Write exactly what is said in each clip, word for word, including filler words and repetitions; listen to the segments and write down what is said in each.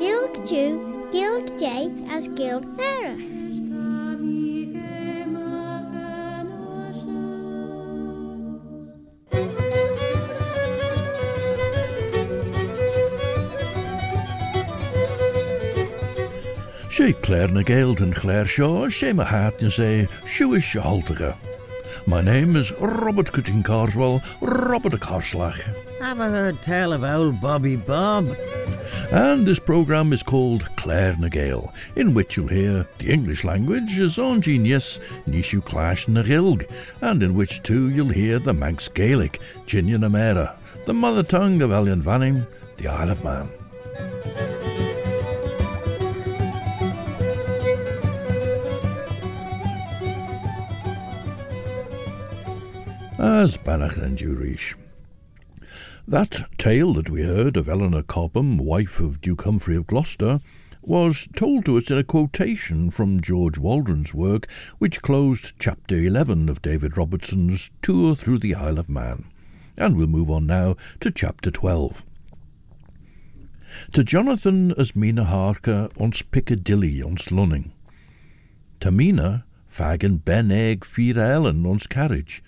Gaeilge Jew, Gaeilge J as Gaeilge Merach. She Claire ny Gael and Claire Shaw, she my heart and say, she is Shaltiger. My name is Robert Cutting Carswell, Robert Corslagh. I've heard tell of old Bobby Bob. And this programme is called Claire ny Gael, in which you'll hear the English language as on genius Nishu Clash na Gilg, and in which too you'll hear the Manx Gaelic, Jinyan Amera, the mother tongue of Ellan Vannin, the Isle of Man. As Banach and Jurish. That tale that we heard of Eleanor Cobham, wife of Duke Humphrey of Gloucester, was told to us in a quotation from George Waldron's work, which closed chapter eleven of David Robertson's Tour Through the Isle of Man. And we'll move on now to chapter twelve. To Jonathan as Mina Harker ons Piccadilly ons Lunning. To Mina fagen ben eg fira ellen ons carriage.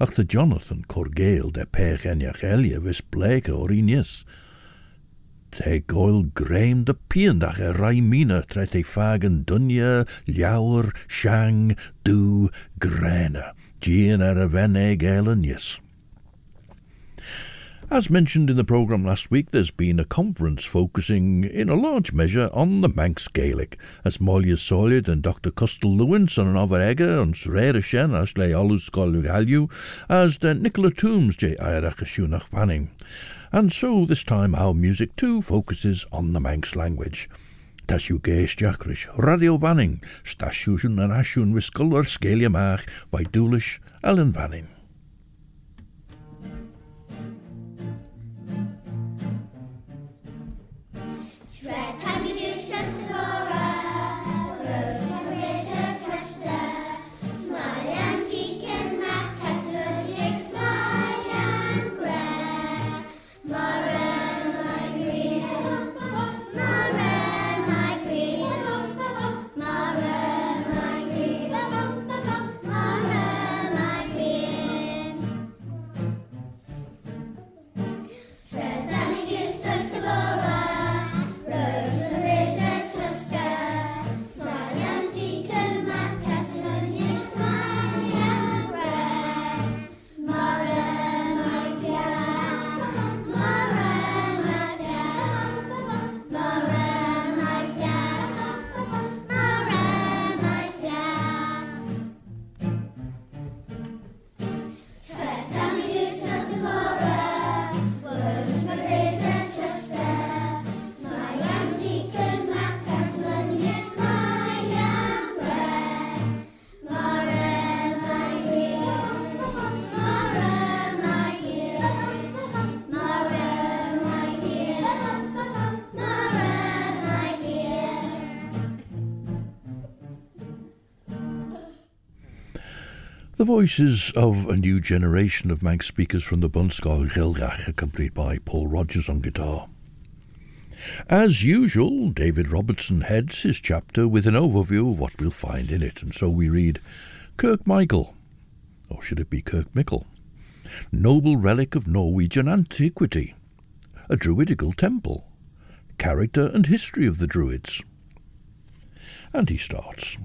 Ach the Jonathan Corgail de Pech en Jachelia vis Blake or Inius. Te goil graim de Piendach a Raimina trete fagen dunya, Liower, Shang, Du, Grena, Gian Araveneg Elenius. As mentioned in the programme last week, there's been a conference focusing in a large measure on the Manx Gaelic, as Molia Solid and Doctor Custal Lewins on an overegger on Srerishen as le olus collugalu, as the Nicola Tombs j airachashunach panning. And so this time our music too focuses on the Manx language. Tashu geis jakrish, radio banning, stashun and ashun wiskul or scaliamach by Dulish Ellan Vannin. The voices of a new generation of Manx speakers from the Bunscoill Ghaelgagh, accompanied by Paul Rogers on guitar. As usual, David Robertson heads his chapter with an overview of what we'll find in it, and so we read Kirk Michael, or should it be Kirk Mikkel, noble relic of Norwegian antiquity, a druidical temple, character and history of the Druids. And he starts.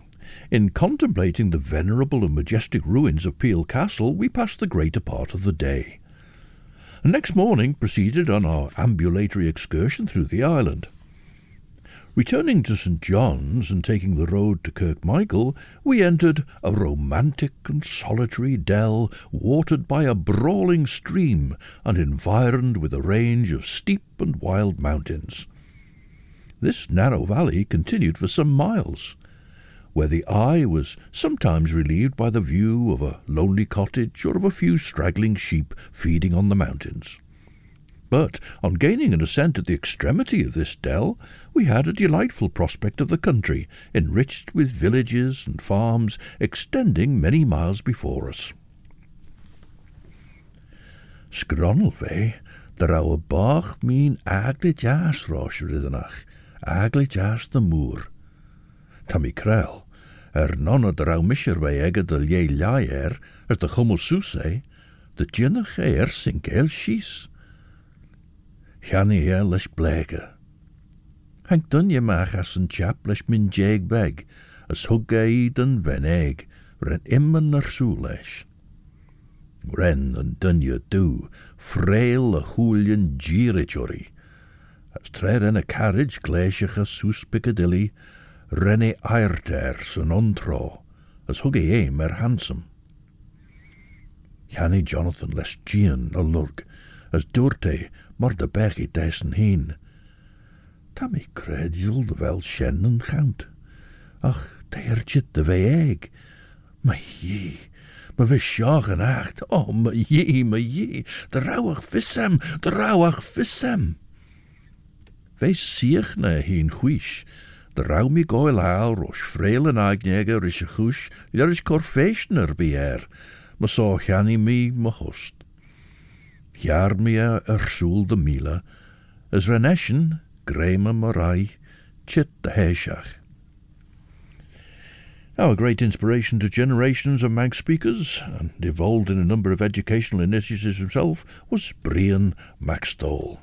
In contemplating the venerable and majestic ruins of Peel Castle, we passed the greater part of the day. The next morning proceeded on our ambulatory excursion through the island. Returning to Saint John's and taking the road to Kirk Michael, we entered a romantic and solitary dell, watered by a brawling stream and environed with a range of steep and wild mountains. This narrow valley continued for some miles, where the eye was sometimes relieved by the view of a lonely cottage or of a few straggling sheep feeding on the mountains. But on gaining an ascent at the extremity of this dell, we had a delightful prospect of the country, enriched with villages and farms extending many miles before us. Skronelve, der oude bach mien aagde jaasroos riddenach, aglaid as the moor. Tammy Krell, er nonad rau misher by egad al ye liar, as the hummel suse, the jinnach e ersing el shees. Chani e lish blege. Hank dun ye mach as an chap lish min jeg beg, as hug e den veneg, ren imman ar sulesh. Ren and dunya do, frail a hoolian jeerichori. As tread in a carriage glaciach as sus Piccadilly, rene airters an ontro, as huggy aim er handsome. Janny Jonathan les Gian a lurg, as durte mordebechi desen heen. Tammy cred yuld wel shen and count. Ach, teerjit de veeg. My ye. My vishog and acht, oh, my ye, my ye, the rauach vissem, the rauach vissem. Wees siech na heen huish, the rau mi goil haal, rosh frail and agnega, rish a hush, there is corfeshner beer, ma so chani mi ma hust. Jaar mea ersul de mila, as reneshen, grema marai, chit de heshach. Now, a great inspiration to generations of Manx speakers, and involved in a number of educational initiatives himself, was Brian Mac Stoyll.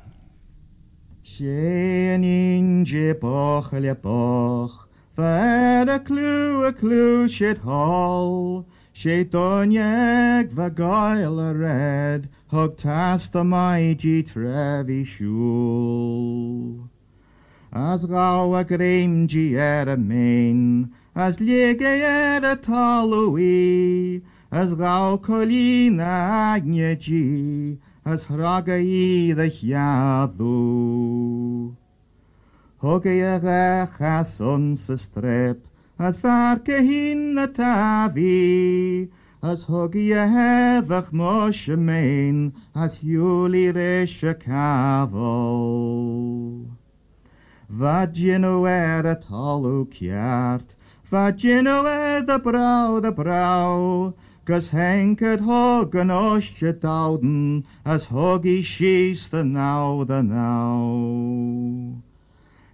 As gau a grimji er a main, as liege er a talui, as gau colina agneji, as hraga I the chiadu. Hoge erech as uns a strip, as varke hin a tavi, as hoge a hevach moshe main, as huli resha cavol. Vadjeno er at hollow kiart, vadjeno er the brow, the brow, gus hankert hog an oshet douden, as hoggy she's the now, the now.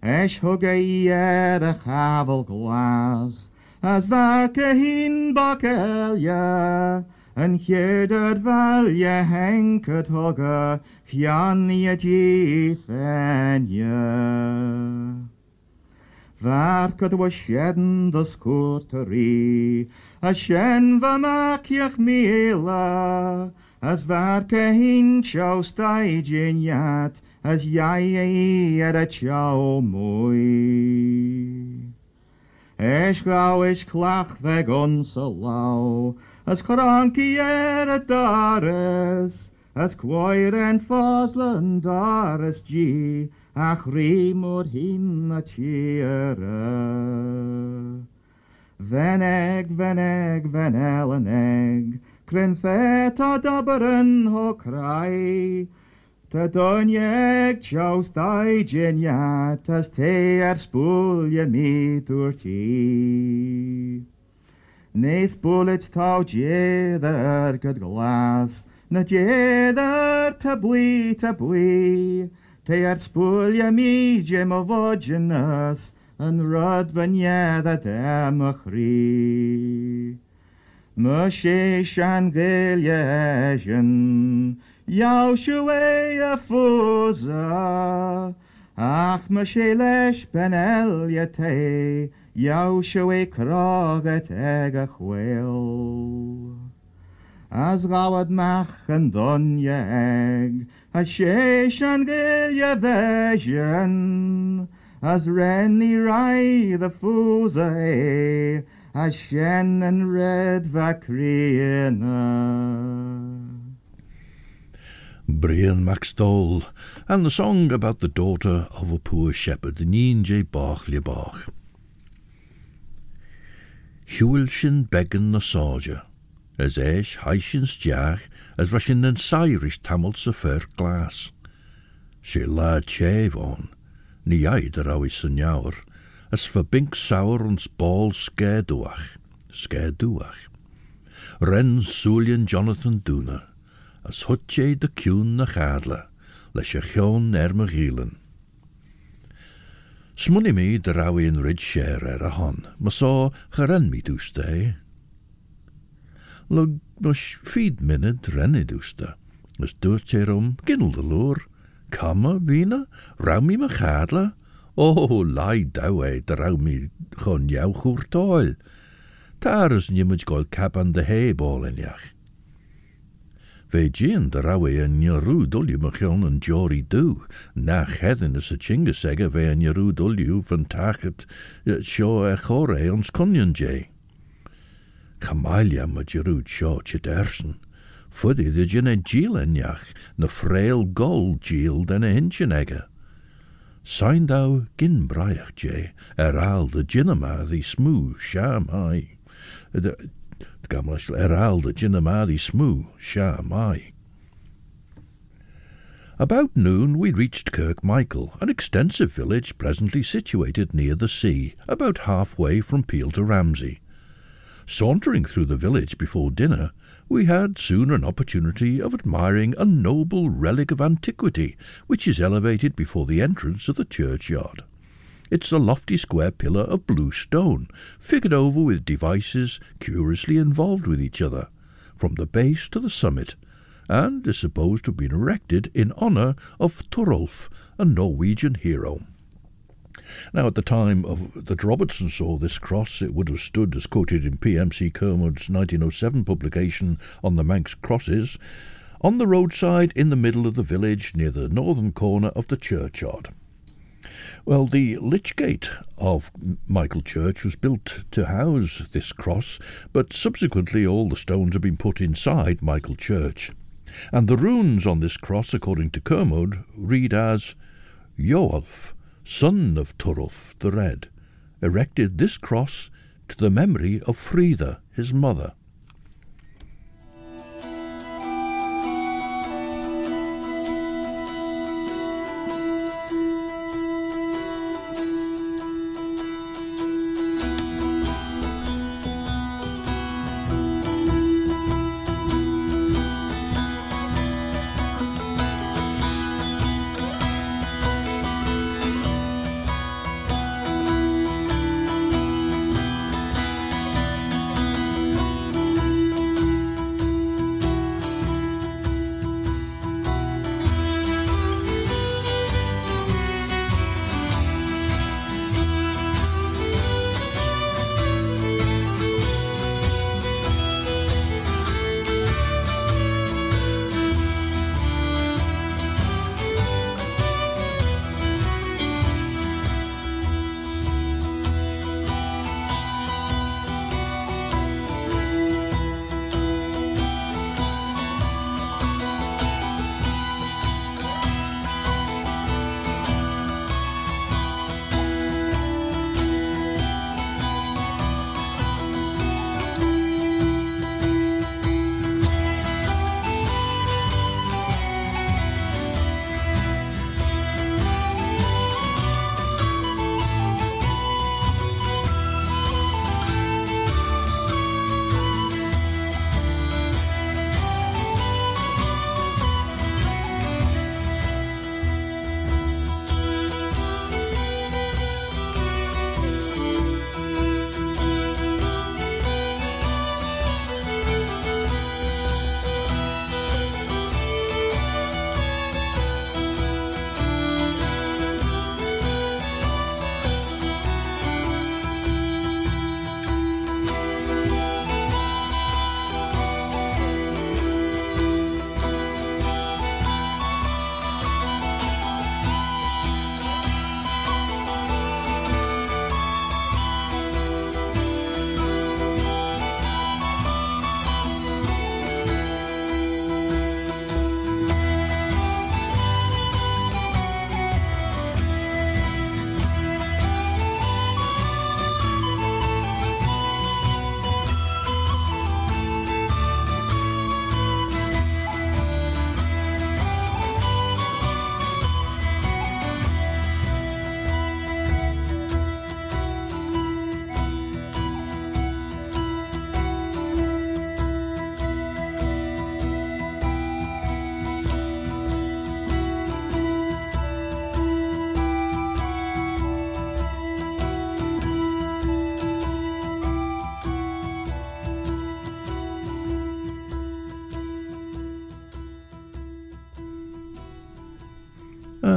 Esh hoggy er a havel glass, as varke hin bakelja, and hierder valje hankert hogger. Jannie Jeeth and ye. Varket was shedden the scourtery, as shen vamakiach mila, as varke hinchow stajin yat, as yae at a chow moi. Esh gau ish clach veg onsalau, as kranki er at dares, as quire and Fosland are as G, ach remor hin a cheerer. Veneg, veneg, venelleneg, crinfeta dobberin ho cry, te doneg chaus thy geniat, as te er spool ye me turti. Ne spoolit tau jether good glass, na jedar tabui tabui, te ar spulja mi jemo vogenas, an rod vanjeda demachri. Moshe shangilja ejen, jau shueja fuza, ach moshe lesh penelja te, jau shue kroget ega chwil. As gawad mach and don ye egg, as shesh and gil ye vision, as renny rai the fooze, as shen and red vacrina. Brian Mac Stoyll, and the song about the daughter of a poor shepherd, Ninje Bach Le Bach. Huilshin beggin the soldier. As eich heishins jach, as vashin den sairish tamils a fair glass. She la chave on, ni eider awis an jaur, as verbink sour ons ball scareduach, scareduach. Ren Sulian Jonathan Duna, as hutje de cune na chadla, leshe chon ermegilen. Smunny me de rawin rid share er a hon, masaw charan me dusta. Lug mush feed minid renny dusta, as durcherum ginnel the lure, kama vina, row me machadla, oh, lie dowe de row me chon jou goertoil. Tares nimage gol cap and the hay ball in yach. Vejin de rawe en jeru dulju machon en jori do, nach heathen is a chinga sega ve en jeru dulju van taket shaw a chore ons kunyon jay. Kamalia majeru shaw chidersen, fuddy de jin a jeel en yach, na frail gold jeeld en a hinchin egger. Sign thou gin braiach jay, eral de jinama the smooth sham high. Eralde Jinnamadi Smoo, Sham I. About noon we reached Kirk Michael, an extensive village pleasantly situated near the sea, about halfway from Peel to Ramsey. Sauntering through the village before dinner, we had soon an opportunity of admiring a noble relic of antiquity, which is elevated before the entrance of the churchyard. It's a lofty square pillar of blue stone, figured over with devices curiously involved with each other, from the base to the summit, and is supposed to have been erected in honour of Thorolf, a Norwegian hero. Now, at the time of that Robertson saw this cross, it would have stood, as quoted in P M C Kermode's nineteen oh seven publication on the Manx crosses, on the roadside in the middle of the village near the northern corner of the churchyard. Well, the lychgate of Michael Church was built to house this cross, but subsequently all the stones have been put inside Michael Church. And the runes on this cross, according to Kermode, read as Eowulf, son of Thorolf the Red, erected this cross to the memory of Frida, his mother.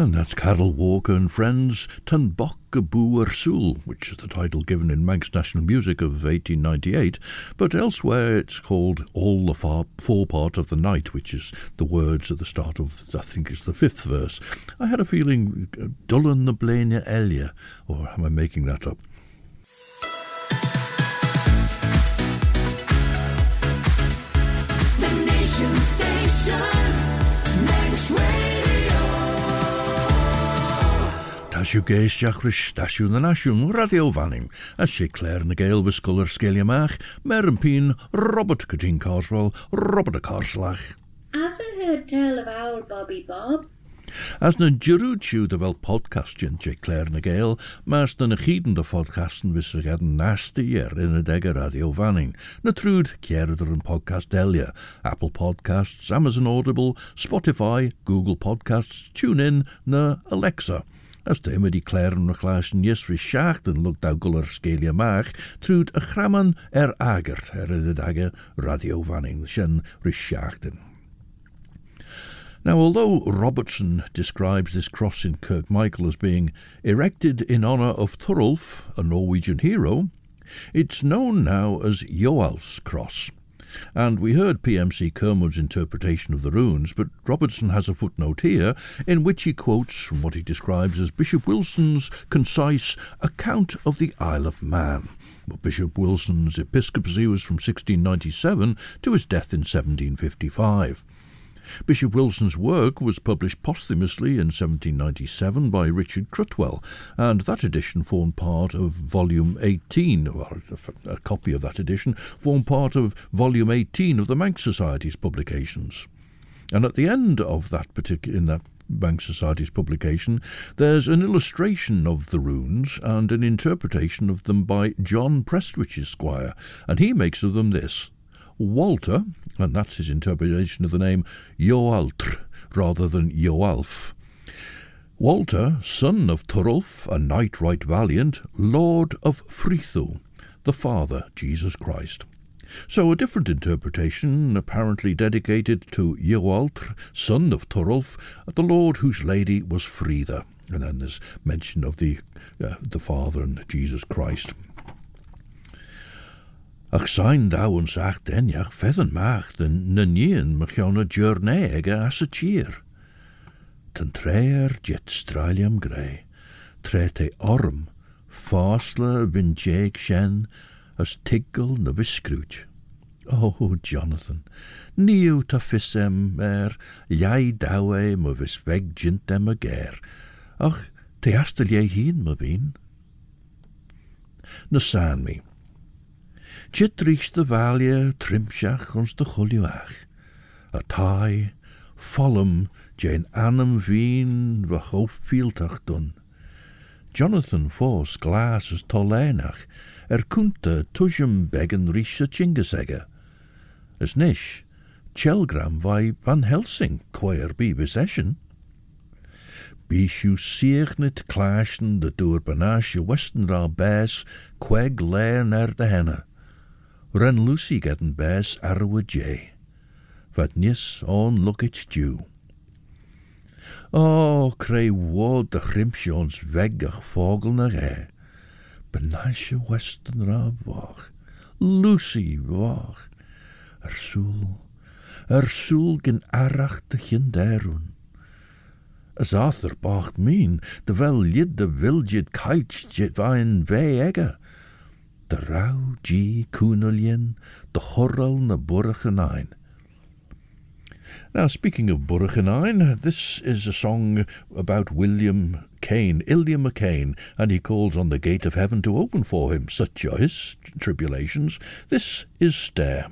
and that's Carol Walker and Friends, Tan Bok Aboo Arsul, which is the title given in Manx National Music of eighteen ninety-eight, but elsewhere it's called All the Far Forepart of the Night, which is the words at the start of, I think it's the fifth verse. I had a feeling, Dullan the Blaenau Elia, or am I making that up? The Nation Station, Manx Radio. Tashu geis jachrish, tashu na nashun, Radio Vannin. As she Claare ny Gael visculler sceliamach, Maren Peen, Robert Cutting Carswell, Robert Corslagh. Ever heard tell of Owl Bobby Bob? As na Jeruchu the wel podcastjen je Claare ny Gael, mas na gieden de podcasten wisse gedden naast de year in de degger Radio Vannin. Na truud kierder een podcast delia, Apple Podcasts, Amazon Audible, Spotify, Google Podcasts, TuneIn, na Alexa. As de immer die Claire na klasen jes vishachten look dou guller skelia maag, truud a grammen er agert er in de degger Radio Vannin, shen rishachten. Now, although Robertson describes this cross in Kirk Michael as being erected in honour of Thorolf, a Norwegian hero, it's known now as Yoalf's Cross. And we heard P M C Kermod's interpretation of the runes, but Robertson has a footnote here in which he quotes from what he describes as Bishop Wilson's concise account of the Isle of Man. But Bishop Wilson's episcopacy was from sixteen ninety-seven to his death in seventeen fifty-five. Bishop Wilson's work was published posthumously in seventeen ninety-seven by Richard Crutwell, and that edition formed part of Volume eighteen, or a copy of that edition formed part of Volume eighteen of the Manx Society's publications. And at the end of that particular, in that Manx Society's publication, there's an illustration of the runes and an interpretation of them by John Prestwich Esquire, and he makes of them this. Walter, and that's his interpretation of the name Yoaltr rather than Yoalf. Walter, son of Thorolf, a knight right valiant, lord of Frithu, the father Jesus Christ. So a different interpretation, apparently dedicated to Yoaltr, son of Thorolf, the lord whose lady was Frida. And then there's mention of the uh, the father and Jesus Christ. Ach sein thou and sagt enjach fethen macht and nanien machona journega as a cheer. Ten treer jet stralium grey, trete orm, farsler bin jake shen, as tiggle nubis scrooge. Oh, Jonathan, neu ta fissem er, jai dawe movis veg gintem ager, ach te astel jai heen mabin. Nasan me. Chitrich the valia trimshach ons de choliwach, a tai, follum, jane annum veen, wachof fieltach dun. Jonathan force glasses tolenach, er kunta tushum beggen risha chingasega. As nish, chelgram vai Van Helsing, quaer be besession. Bishu siegnit clashen de door banasha westenra bes, queg leer ner de henna. Ren Lucy getting bears arwa jay, vat nis on look it's due. Oh, cray ward the Grimshons veggach fogel na re, benasha western rab wach, Lucy wach, ersul, ersul gin arach de gin derun. As Arthur bacht mean, de wel lid de wiljid kite jivine vey egger. De rauw G. Koenelien, de horrel na Borgenijn. Now, speaking of Borgenijn, this is a song about William Caine, Illiam y Caine, and he calls on the gate of heaven to open for him, such are his tribulations. This is Stair.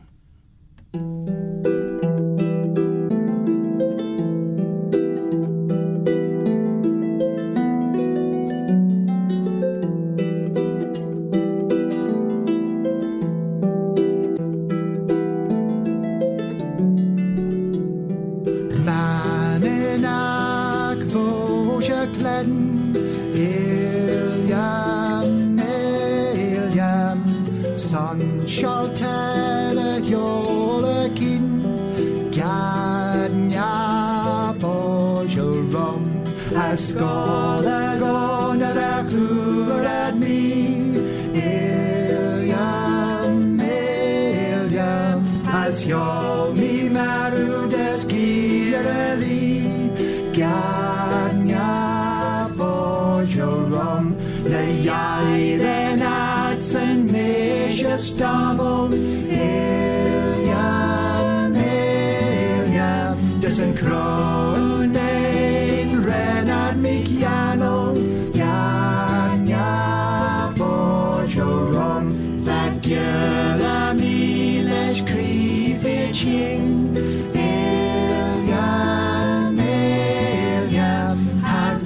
Shall tell a Yolakin Bunscoill y Dhoon, Claare ny Gael, Illiam, Illiam, as y'all me married des Gairly, gan ya vojorum, le yairen ats and measure stubble, Illiam, Illiam, doesn't crow name, ren at me piano, gan ya vojorum, that girl a me les creevitching. Illiam, Illiam, and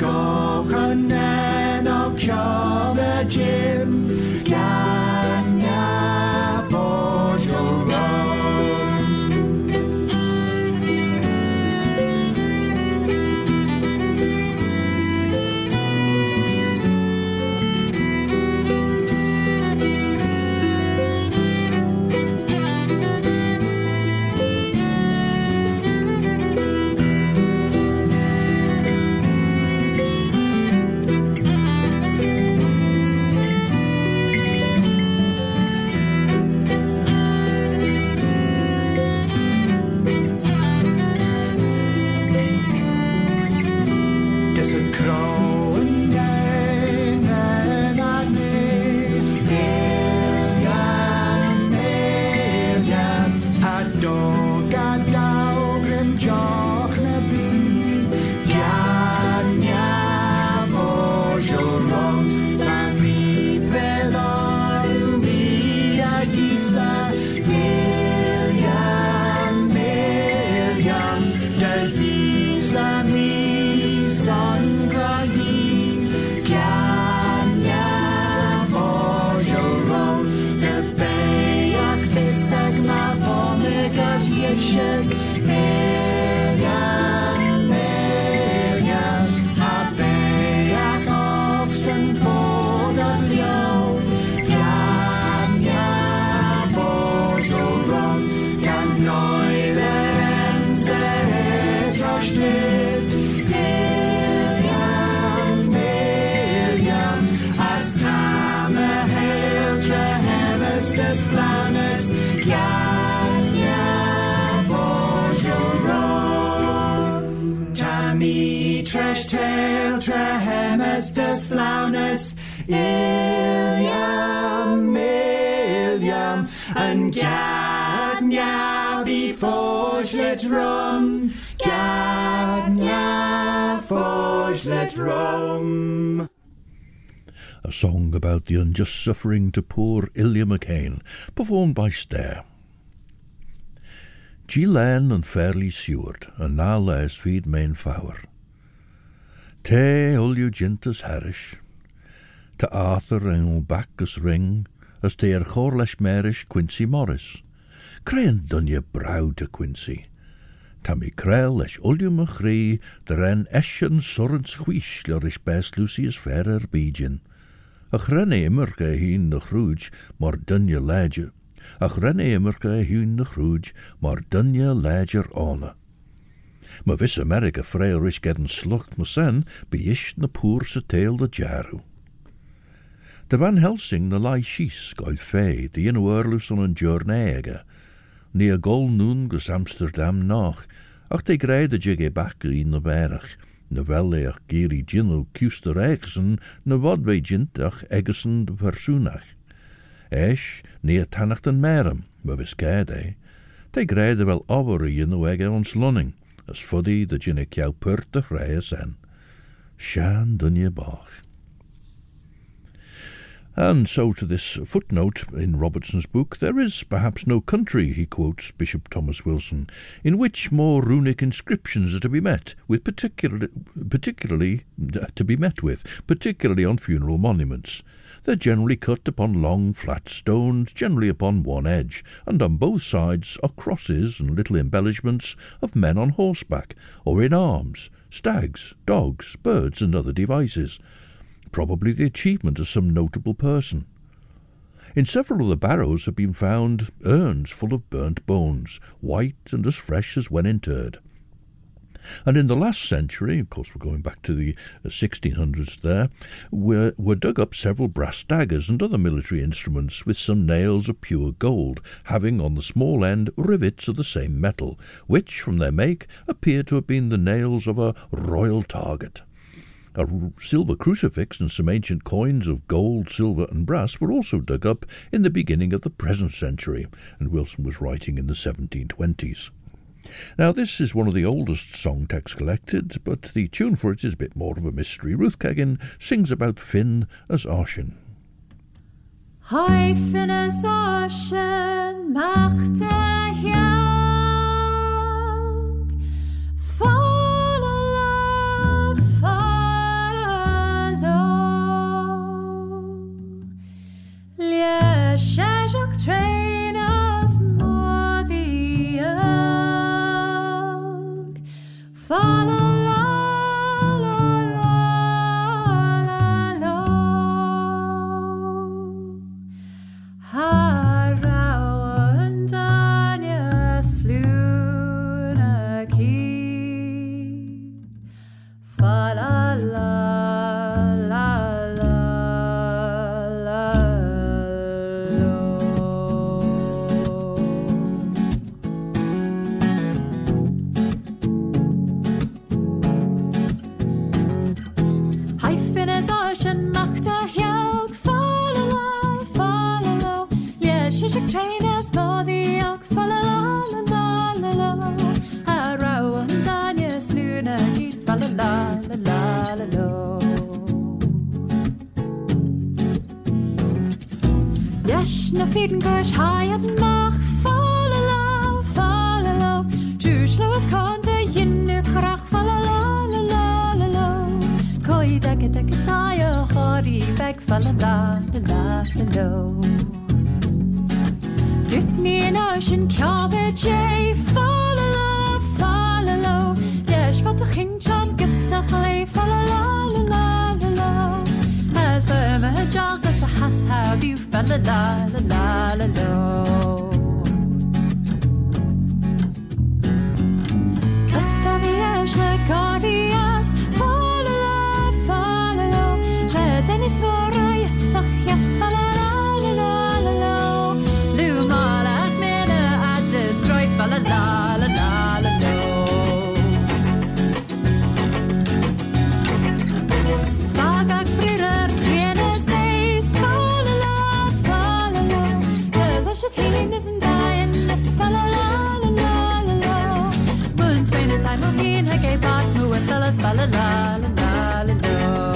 Gadnia before let rum, Gadnia forge let rum. A song about the unjust suffering to poor Illiam y Caine, performed by Stair. Gilan and Fairly Seward, and now last feed main fower. Te Uliugintus Harish. Ta Arthur and Bacchus ring, as te er chorlesh merish Quincy Morris. Crean dunya brow to Quincy. Ta mi crel lesh ulium a chree, der en eschen sorrens huish lorish best Lucy's fairer beejin. Ach rene immerke heen the chrooge, mor dunya ledger. Ach rene immerke heen the chrooge, mor dunya ledger ona. Ma vis America frailrish gedden slucht musen, beish na poor se tail the jaru. The Van Helsing the lai shees goil fey, the in werlus on an journeyge, near gol nun gus Amsterdam nach, ach te grei de jige bakke in de berg, ne welle ach giri ginel kuster egsen, ne wadwe gint ach egsen de persoonach. Esh, near tannacht en merem, we vis gade, te grei de wel over in de wege ons lunning, as fuddy de ginne kjau pert de reis en. Shan dunje bach. And so to this footnote in Robertson's book, there is perhaps no country, he quotes Bishop Thomas Wilson, in which more runic inscriptions are to be met with, particularly, particularly to be met with, particularly on funeral monuments. They're generally cut upon long flat stones, generally upon one edge, and on both sides are crosses and little embellishments of men on horseback or in arms, stags, dogs, birds, and other devices. Probably the achievement of some notable person. In several of the barrows have been found urns full of burnt bones, white and as fresh as when interred. And in the last century, of course we're going back to the sixteen hundreds there, were, were dug up several brass daggers and other military instruments with some nails of pure gold, having on the small end rivets of the same metal, which, from their make, appear to have been the nails of a royal target. A silver crucifix and some ancient coins of gold, silver and brass were also dug up in the beginning of the present century, and Wilson was writing in the seventeen twenties. Now, this is one of the oldest song texts collected, but the tune for it is a bit more of a mystery. Ruth Keggin sings about Finn as Oshin. Hi, Finn as Oshin, mach de heag, fall along, fall along, le shajak train as more the earth. Fa la la la la la la. Ha round on your sloon a key. Fa la la la la la. Na feeden gosh high as mach fall low, fall low, du schlaues konnte jene krach fall la la la la, koi decke decke tie hori back fall la la la. Dut ni an ocean cabbage fall la fall low, yes wat de ging schon gesagt fall la la la la, as for my jog. Have you found the la la la la? Castavias, Lagarias, follow, follow. Tredenis Morayas, yes, la la la la la. Lumar at Mina at destroy, la la la la la. He doesn't die and this fa la la la la la. Wouldn't spend a time on he and her gay partner was a la la la la la la.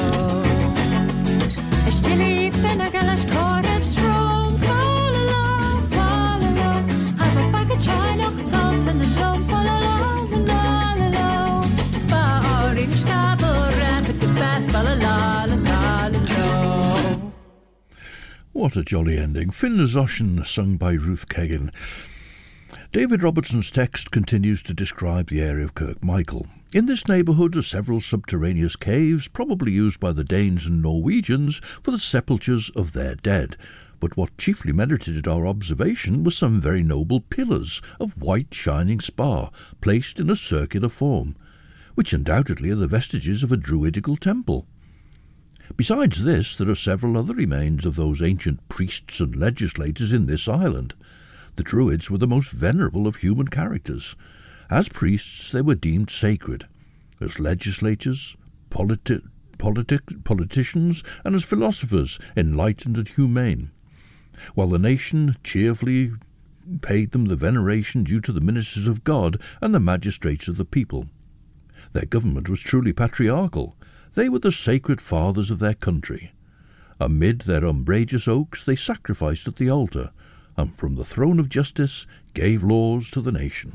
A stilly fin a galash cord a throne fa la la fa la la. Have a bag of china tots and a dome fa la la la la la. Ba orange double rampant is fast fa la la la la la. What a jolly ending. Finn as Oshin, sung by Ruth Keggin. David Robertson's text continues to describe the area of Kirk Michael. In this neighbourhood are several subterraneous caves, probably used by the Danes and Norwegians for the sepultures of their dead. But what chiefly merited our observation was some very noble pillars of white shining spar, placed in a circular form, which undoubtedly are the vestiges of a druidical temple. Besides this, there are several other remains of those ancient priests and legislators in this island. The Druids were the most venerable of human characters. As priests, they were deemed sacred. As legislators, politi- politi- politicians, and as philosophers, enlightened and humane. While the nation cheerfully paid them the veneration due to the ministers of God and the magistrates of the people. Their government was truly patriarchal. They were the sacred fathers of their country. Amid their umbrageous oaks they sacrificed at the altar, and from the throne of justice gave laws to the nation.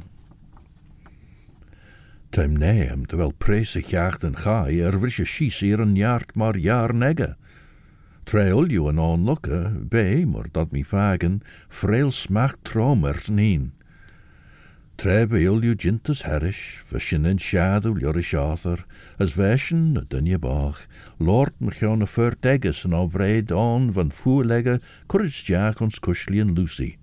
Temneem, terwijl presig jaagt en gaai, er vrisje shisir en jaart maar jaar negge. Treolju en onlukke, bij, maar dat mi vagen, vreel smacht tromers nien. Tre beolju jintas herish, vishin in shadow lurish Arthur, as vishin a dunye bach, lord machon a fur degas and obred on van fuelegger, courage jack ons Cushly and Lucy.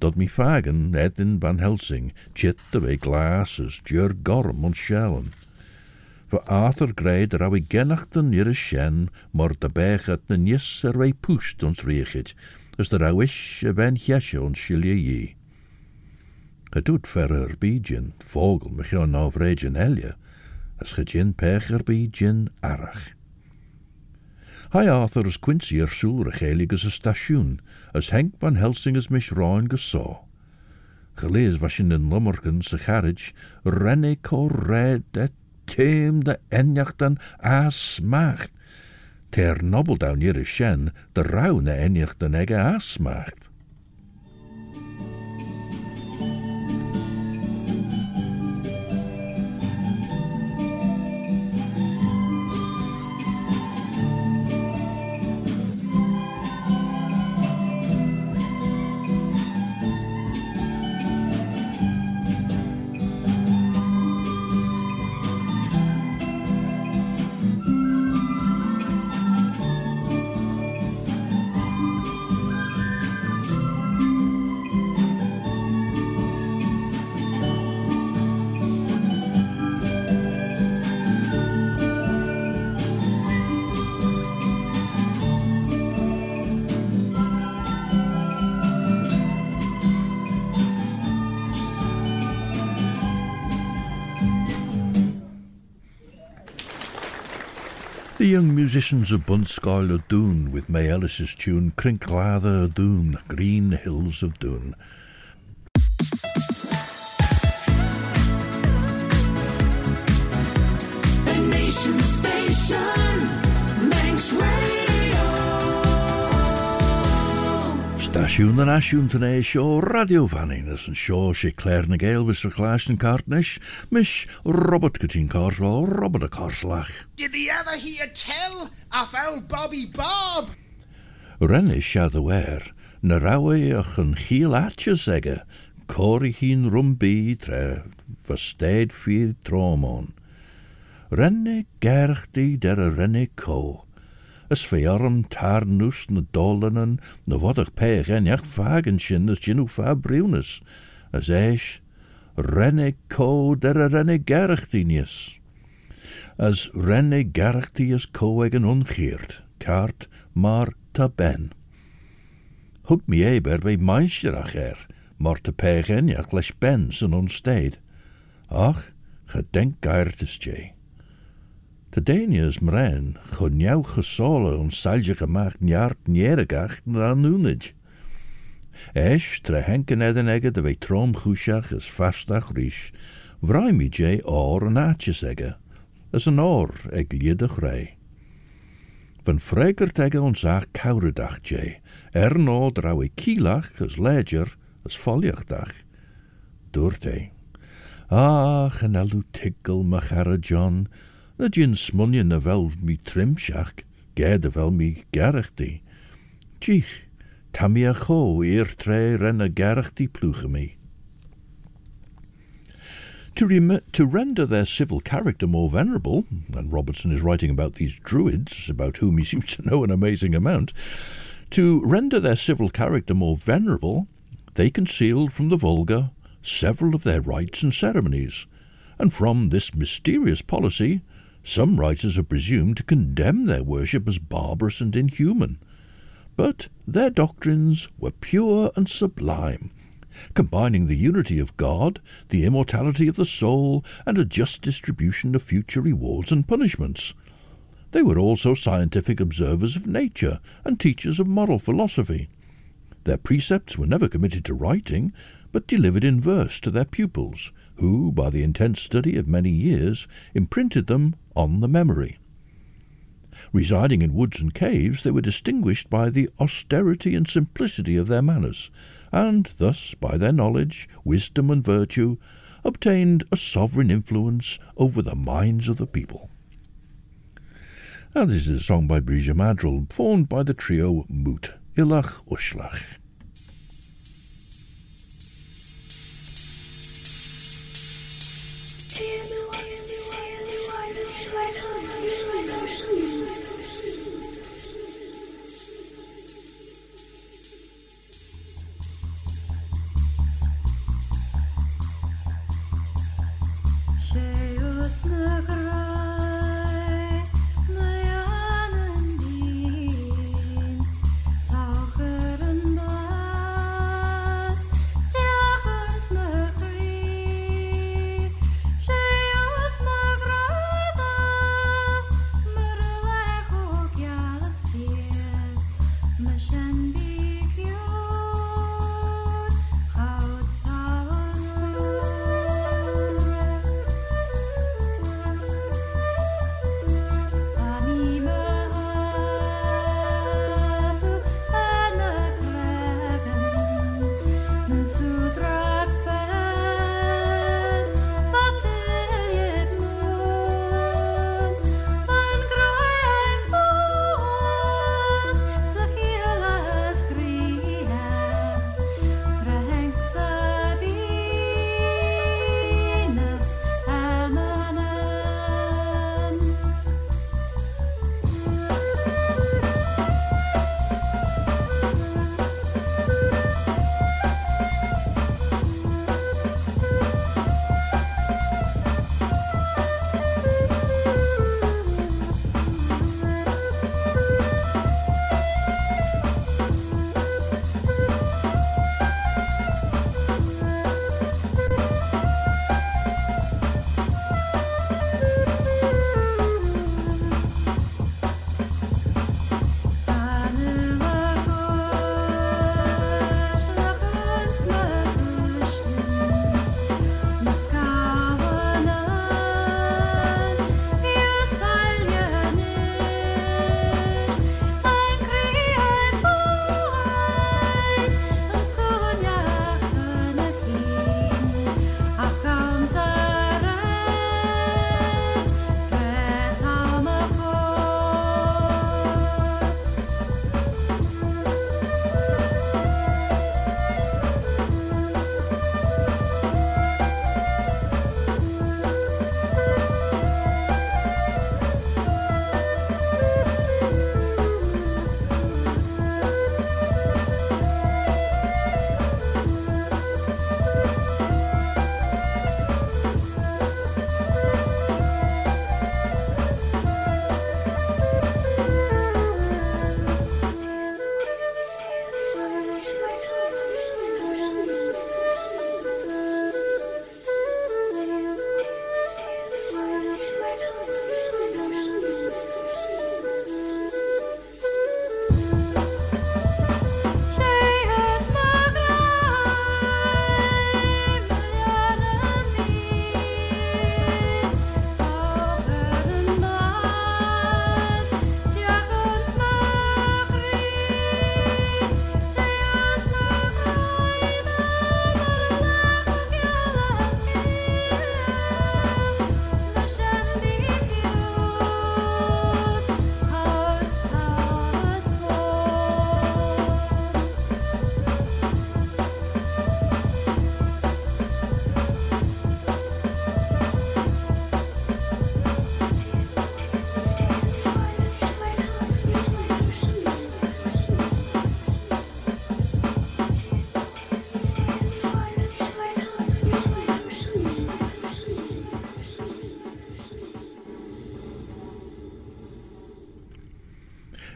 dat my fagen Edin Van Helsing chitte we glases djur gorm on shellen. For Arthur Grade er we genachten near a shen, mor de bechet ne nis er we pusht ons reichet, as der a wish a ben heshe ons shilje ye. Het doet verder bijin, vogel me gaan afregen helje, as gejin pecher bijin arach. Hi Arthur as Quincy er soer a heilig as a station, as Henk Van Helsing as mish roin gesaw. Gelees was in den Lommerken se carriage, renne ko red et teem de enjachten as smacht. Ter nobbel down hier shen, de raune enjachten egge as smacht. The young musicians of Bunscoill y Dhoon with May Ellis's tune Crinklaatha y Dhoon, Green Hills of Dhoon. The Nation Station, Manx Radio. Stasiwn yn asiwn tynau sio Radio Vannin, as yn sio si Claare ny Gael fysa Clash yn Cartnish, mish Robert Cutting Carswell, Robert Corslagh. Did the ever hear tell of old Bobby Bob? Rennish shadaware, narawe ach an heel atjes egge, cori heen rumbi tre, versteed fied tromon. Renne gerchti der a renne ko, as fiorm tarnus na dolenen, na waddach peg en jach vagenshin as ginu fabriunis, as eish, renne ko der a renne gerchti nis. As renne garachti as coegen ungeert, kaart maar ta ben. Hug me eber bij meisjerach er, maar te pegen jach les ben zijn onsteed. Ach, gedenk gaertes je. Te denius mren, gonjau gesole ons salje gemaakt njaart njeregach na nunij. Esch tre henken eden egge de we troom goesjach is vastach risch, vraimi je oor en aatjes egge. As an oor eg liedach rei. Van fregert ege ons ach kauredach je, er no drawe kielach as ledger as foliachdach. Doorte. Ach, en alu tiggel machara John, na gin smunje na vel mi trimshach, gede vel mi garachti. Tjich, tammi a cho eer tre renne garachti pluge me. To, rem- to render their civil character more venerable, and Robertson is writing about these Druids, about whom he seems to know an amazing amount, to render their civil character more venerable, they concealed from the vulgar several of their rites and ceremonies, and from this mysterious policy, some writers have presumed to condemn their worship as barbarous and inhuman. But their doctrines were pure and sublime, combining the unity of God, the immortality of the soul, and a just distribution of future rewards and punishments. They were also scientific observers of nature and teachers of moral philosophy. Their precepts were never committed to writing, but delivered in verse to their pupils, who, by the intense study of many years, imprinted them on the memory. Residing in woods and caves, they were distinguished by the austerity and simplicity of their manners, and thus, by their knowledge, wisdom and virtue, obtained a sovereign influence over the minds of the people. Now this is a song by Brian Mac Stoyll, formed by the trio Moot, Illach, Uslach.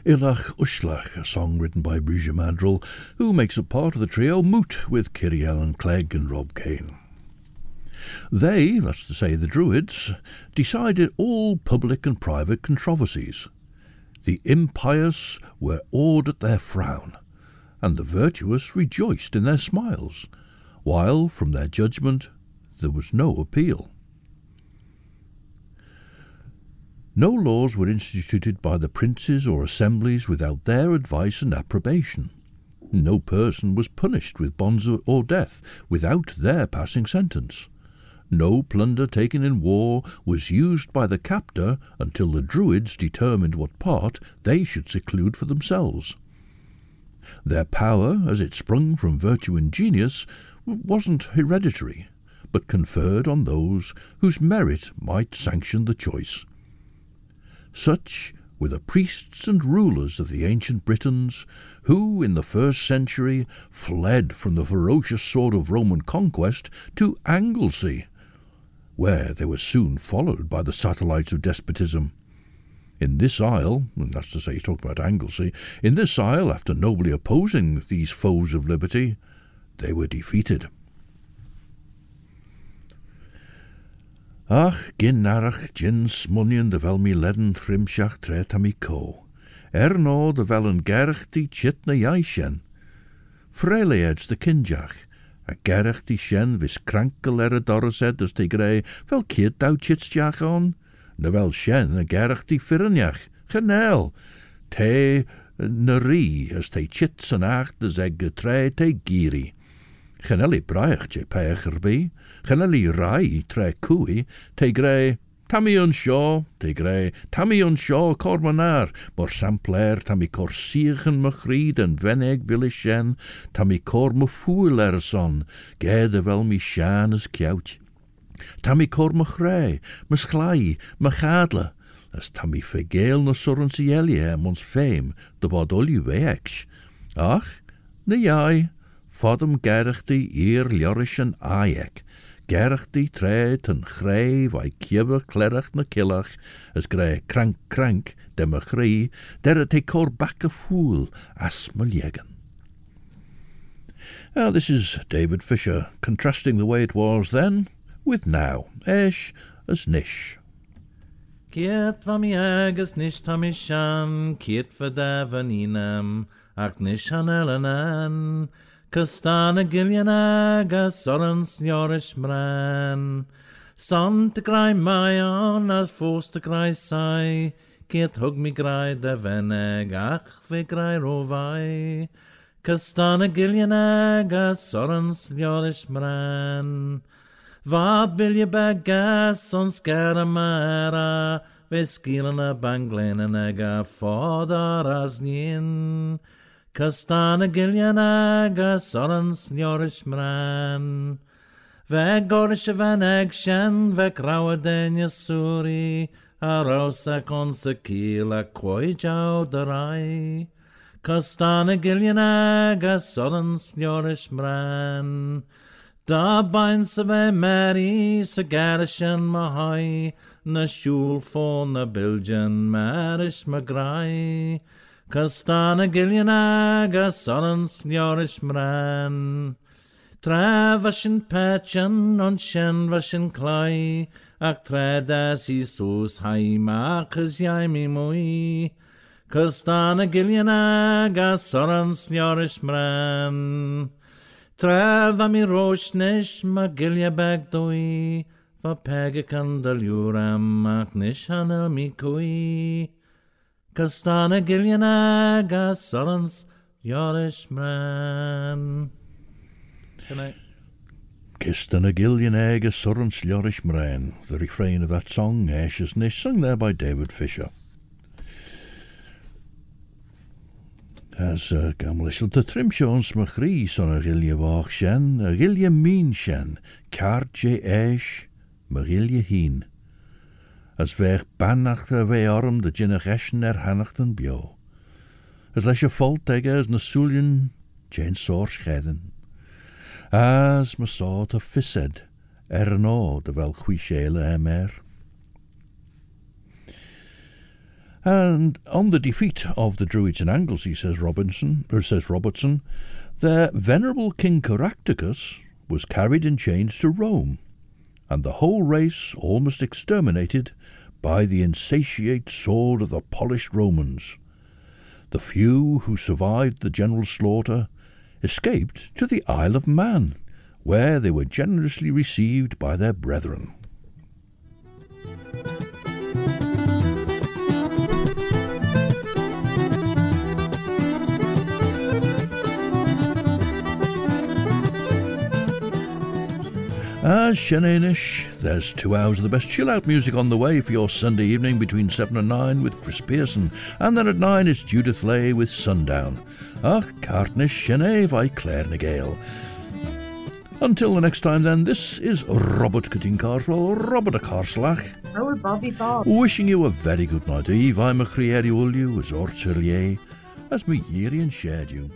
Illach Uisleach, a song written by Brugha Mandrell, who makes up part of the trio Moot with Kirry Allan Clegg and Rob Kane. They, that's to say the Druids, decided all public and private controversies. The impious were awed at their frown, and the virtuous rejoiced in their smiles, while from their judgment there was no appeal. No laws were instituted by the princes or assemblies without their advice and approbation. No person was punished with bonds or death without their passing sentence. No plunder taken in war was used by the captor until the Druids determined what part they should seclude for themselves. Their power, as it sprung from virtue and genius, wasn't hereditary, but conferred on those whose merit might sanction the choice. Such were the priests and rulers of the ancient Britons, who, in the first century, fled from the ferocious sword of Roman conquest to Anglesey, where they were soon followed by the satellites of despotism. In this isle, and that's to say he's talking about Anglesey, in this isle, after nobly opposing these foes of liberty, they were defeated. Ach, gyn arach, gyn smunion de fel mi ledden trimshach tre tam I co, er no de fel yn gerach di chit na iau sien, freleeds de kinjach, a gerach di sien vis crankel er a dorset as te greu fel kid dau chitsjach on, na fel sien a gerach di firniach, genel, te na ri as te chits an ach de zeg tre te giri. Geneli braich je pecherby, geneli rai tre cui, te grei tammy on shaw, te grei tammy on shaw cormanar, mor sampler tammy corsigen machrid and veneg bilishen, tammy corma foolerson, gede wel mi shan as kjout, tammy corma chrei, misklai, machadle, as tammy fegel na sorensielier mons fame, de bodoli weex. Ach, ne ai. Fodum gerachti eer llorish an aek, gerachti tre ten grey vai kiever clerach na killach, as grey crank crank dem a grey, der te cor back a fool as mullegen. Now this is David Fisher contrasting the way it was then with now, esh as nish. Kiet vam jagas nish tamishan, kiet vadavaninem, ak nishan elanan. Castana Gillianaga Sorens Yorish Mran. Son to cry my own as force to cry sigh. Kit hug me cry the veneg, ach we cry rovai. Castana Gillianaga Sorens Yorish Mran. Va billy bagas on scaramara. Vescilana Banglenaga for the Rasnin. Castana Gillianaga Sorens Llorish Mran. Ve Gorisha Van Agshan, Ve Crowdenia Suri, Arosa Consakila Quijau Darai. Castana Gillianaga Sorens Llorish Mran. Da Binesave Mary, Sagarishan Mahai, Nashul for Nabiljan Marish Magrai. Castana Gillianaga Sorens Llorish Mran. Travashin Patchen on Shen Vashin Clay, Ak Tradas Isus Haima Kasyami Mui. Castana Gillianaga Sorens Llorish Mran. Travami Roshnesh Magilia Bagdoi, Vapegakandaluram Maknishana Mikui. Castana Gillianaga Sorens Llorish Mran. Good night. Castana Gillianaga Sorens Llorish Mran. The refrain of that song, Ashes Nish, sung there by David Fisher. As gamlishel de trimshons machri son a gilje waag shen, a gilje meen shen, kaartje esh, magilje heen. As weg bannacht er wei arm de ginnegeschen er hannachten bio. As lesje volt tegen as nasulien, geen soor scheiden. As me soort of fissed, er no de wel guischele hem er. And on the defeat of the Druids in Anglesey, says Robinson, or says Robertson, their venerable King Caractacus was carried in chains to Rome, and the whole race almost exterminated by the insatiate sword of the polished Romans. The few who survived the general slaughter escaped to the Isle of Man, where they were generously received by their brethren. As Shenanish, there's two hours of the best chill-out music on the way for your Sunday evening between seven and nine with Chris Pearson, and then at nine it's Judith Leigh with Sundown. Ach, Cartnish Shene by Claare ny Gael. Until the next time then, this is Robert Cutting Carswell, Robert Corslagh. Oh, Bobby Bob. Wishing you a very good night, Eve. I'm a creary all you, as Ortelier, as me yeary and shared you.